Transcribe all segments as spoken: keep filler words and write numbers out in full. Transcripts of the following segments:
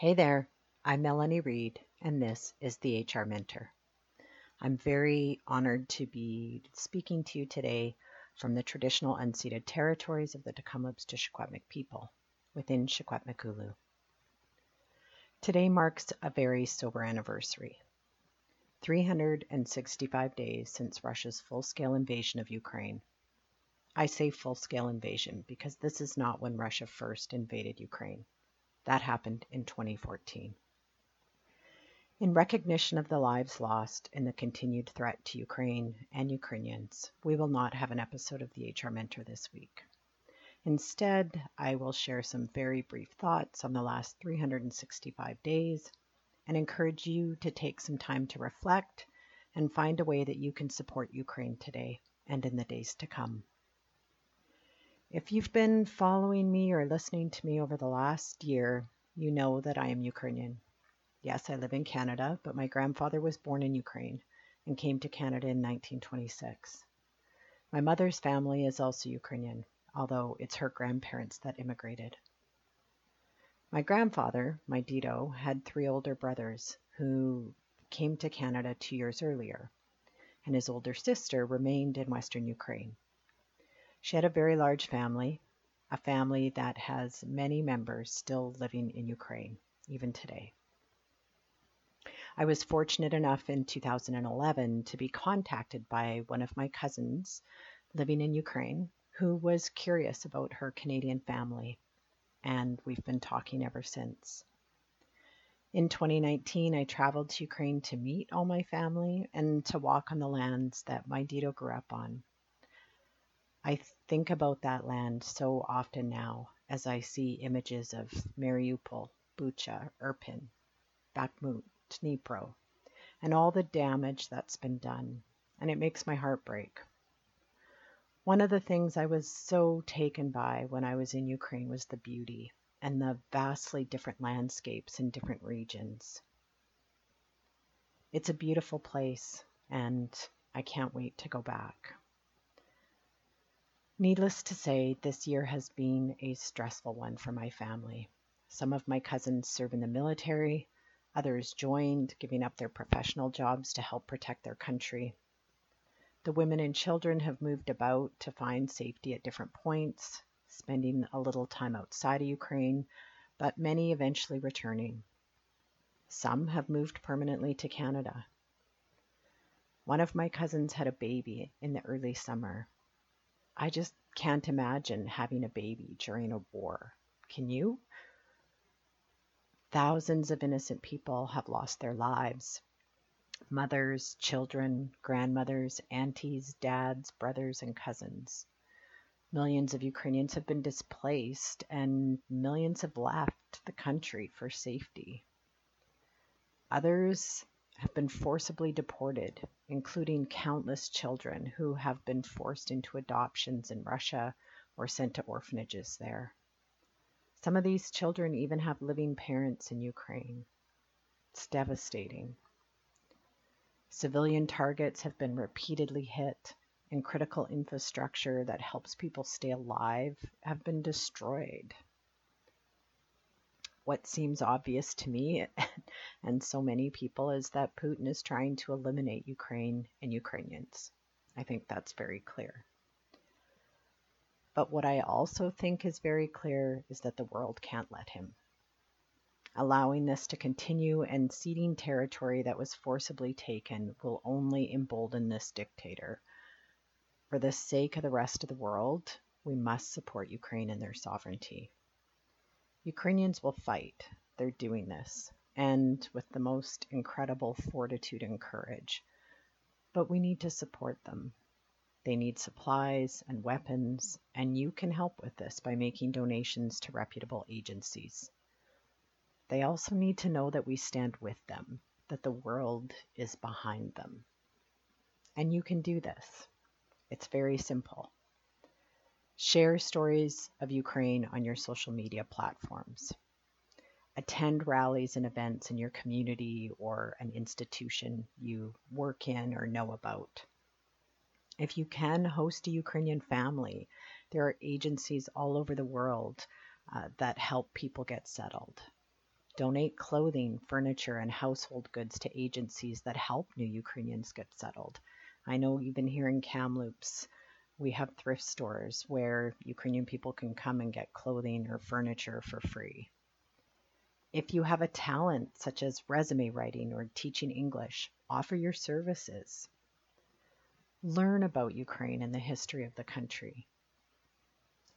Hey there, I'm Melanie Reed, and this is the H R Mentor. I'm very honored to be speaking to you today from the traditional unceded territories of the Tukumabs to Shekwetmik people within Shekwetmikulu. Today marks a very sober anniversary, three hundred sixty-five days since Russia's full-scale invasion of Ukraine. I say full-scale invasion because this is not when Russia first invaded Ukraine. That happened in twenty fourteen. In recognition of the lives lost and the continued threat to Ukraine and Ukrainians, we will not have an episode of the H R Mentor this week. Instead, I will share some very brief thoughts on the last three hundred sixty-five days and encourage you to take some time to reflect and find a way that you can support Ukraine today and in the days to come. If you've been following me or listening to me over the last year, you know that I am Ukrainian. Yes, I live in Canada, but my grandfather was born in Ukraine and came to Canada in nineteen twenty-six. My mother's family is also Ukrainian, although it's her grandparents that immigrated. My grandfather, my Dido, had three older brothers who came to Canada two years earlier, and his older sister remained in Western Ukraine. She had a very large family, a family that has many members still living in Ukraine, even today. I was fortunate enough in two thousand eleven to be contacted by one of my cousins living in Ukraine who was curious about her Canadian family, and we've been talking ever since. In twenty nineteen, I traveled to Ukraine to meet all my family and to walk on the lands that my Dido grew up on. I think about that land so often now as I see images of Mariupol, Bucha, Irpin, Bakhmut, Dnipro, and all the damage that's been done, and it makes my heart break. One of the things I was so taken by when I was in Ukraine was the beauty and the vastly different landscapes in different regions. It's a beautiful place, and I can't wait to go back. Needless to say, this year has been a stressful one for my family. Some of my cousins serve in the military, others joined, giving up their professional jobs to help protect their country. The women and children have moved about to find safety at different points, spending a little time outside of Ukraine, but many eventually returning. Some have moved permanently to Canada. One of my cousins had a baby in the early summer. I just can't imagine having a baby during a war. Can you? Thousands of innocent people have lost their lives. Mothers, children, grandmothers, aunties, dads, brothers, and cousins. Millions of Ukrainians have been displaced, and millions have left the country for safety. Others have been forcibly deported, including countless children who have been forced into adoptions in Russia or sent to orphanages there. Some of these children even have living parents in Ukraine. It's devastating. Civilian targets have been repeatedly hit, and critical infrastructure that helps people stay alive have been destroyed. What seems obvious to me and so many people is that Putin is trying to eliminate Ukraine and Ukrainians. I think that's very clear. But what I also think is very clear is that the world can't let him. Allowing this to continue and ceding territory that was forcibly taken will only embolden this dictator. For the sake of the rest of the world, we must support Ukraine and their sovereignty. Ukrainians will fight. They're doing this, and with the most incredible fortitude and courage. But we need to support them. They need supplies and weapons, and you can help with this by making donations to reputable agencies. They also need to know that we stand with them, that the world is behind them. And you can do this. It's very simple. Share stories of Ukraine on your social media platforms. Attend rallies and events in your community or an institution you work in or know about. If you can, host a Ukrainian family. There are agencies all over the world uh, that help people get settled. donate clothing, furniture, and household goods to agencies that help new Ukrainians get settled. I know even here in Kamloops, we have thrift stores where Ukrainian people can come and get clothing or furniture for free. If you have a talent such as resume writing or teaching English, offer your services. Learn about Ukraine and the history of the country.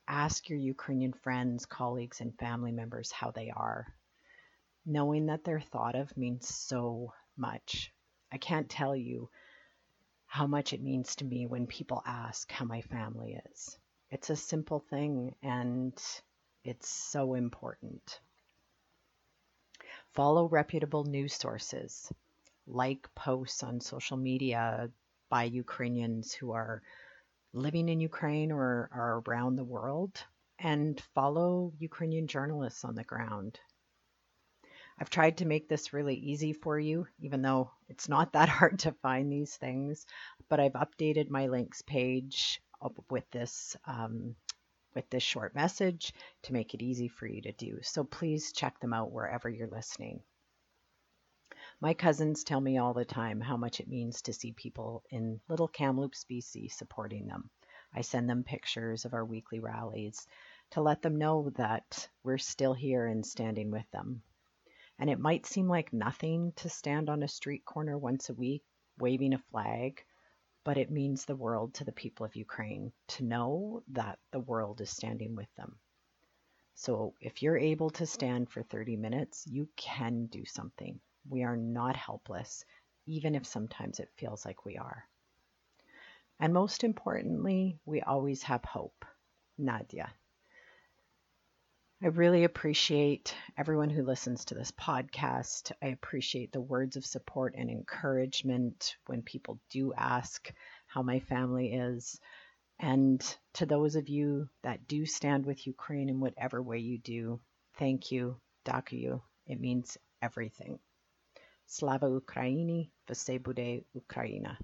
Ask your Ukrainian friends, colleagues, and family members how they are. Knowing that they're thought of means so much. I can't tell you how much it means to me when people ask how my family is. It's a simple thing, and it's so important. Follow reputable news sources. Like posts on social media by Ukrainians who are living in Ukraine or are around the world, and follow Ukrainian journalists on the ground. I've tried to make this really easy for you, even though it's not that hard to find these things, but I've updated my links page up with this um, with this short message to make it easy for you to do. So please check them out wherever you're listening. My cousins tell me all the time how much it means to see people in little Kamloops, B C supporting them. I send them pictures of our weekly rallies to let them know that we're still here and standing with them. And it might seem like nothing to stand on a street corner once a week waving a flag, but it means the world to the people of Ukraine to know that the world is standing with them. So if you're able to stand for thirty minutes, you can do something. We are not helpless, even if sometimes it feels like we are. And most importantly, we always have hope. Nadia. I really appreciate everyone who listens to this podcast. I appreciate the words of support and encouragement when people do ask how my family is. And to those of you that do stand with Ukraine in whatever way you do, thank you, Diakuyu. It means everything. Slava Ukraini, vse bude Ukraina.